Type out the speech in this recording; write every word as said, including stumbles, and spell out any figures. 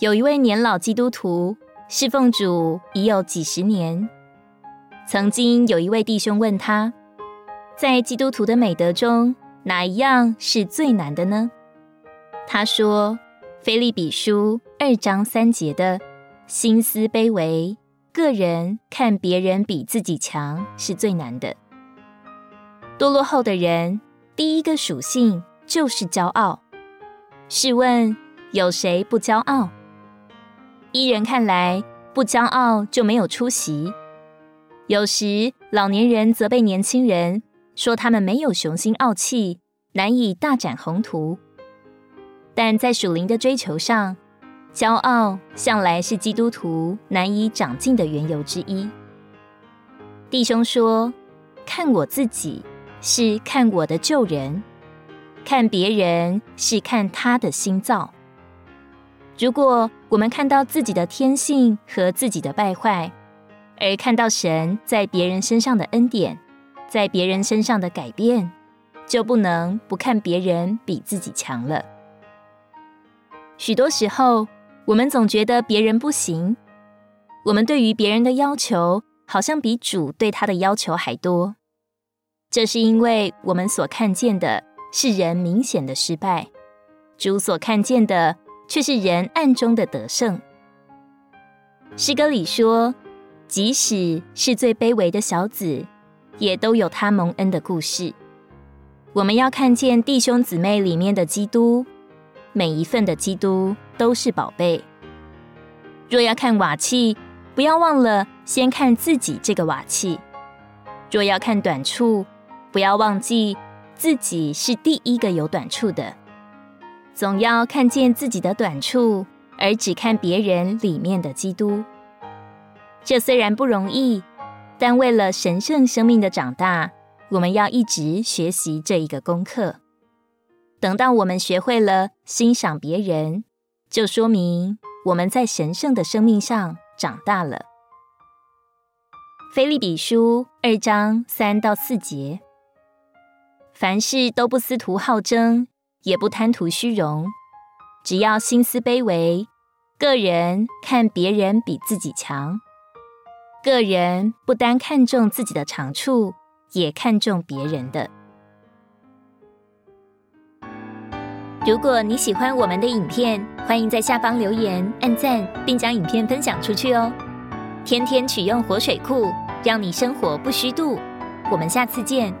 有一位年老基督徒，侍奉主已有几十年。曾经有一位弟兄问他，在基督徒的美德中，哪一样是最难的呢？他说，腓立比书二章三节的心思卑微，个人看别人比自己强是最难的。堕落后的人，第一个属性就是骄傲。试问，有谁不骄傲？依人看来，不骄傲就没有出息。有时老年人责备年轻人，说他们没有雄心傲气，难以大展宏图。但在属灵的追求上，骄傲向来是基督徒难以长进的缘由之一。弟兄说，看我自己是看我的旧人，看别人是看他的新造。如果我们看到自己的天性和自己的败坏，而看到神在别人身上的恩典，在别人身上的改变，就不能不看别人比自己强了。许多时候，我们总觉得别人不行，我们对于别人的要求，好像比主对他的要求还多。这是因为我们所看见的是人明显的失败，主所看见的却是人暗中的得胜。诗歌里说，即使是最卑微的小子，也都有他蒙恩的故事。我们要看见弟兄姊妹里面的基督，每一份的基督都是宝贝。若要看瓦器，不要忘了先看自己这个瓦器；若要看短处，不要忘记自己是第一个有短处的。总要看见自己的短处，而只看别人里面的基督。这虽然不容易，但为了神圣生命的长大，我们要一直学习这一个功课。等到我们学会了欣赏别人，就说明我们在神圣的生命上长大了。腓立比书二章三到四节，凡事都不思图好争，也不贪图虚荣，只要心思卑微，个人看别人比自己强。个人不单看重自己的长处，也看重别人的。如果你喜欢我们的影片，欢迎在下方留言、按赞，并将影片分享出去哦。天天取用活水库，让你生活不虚度。我们下次见。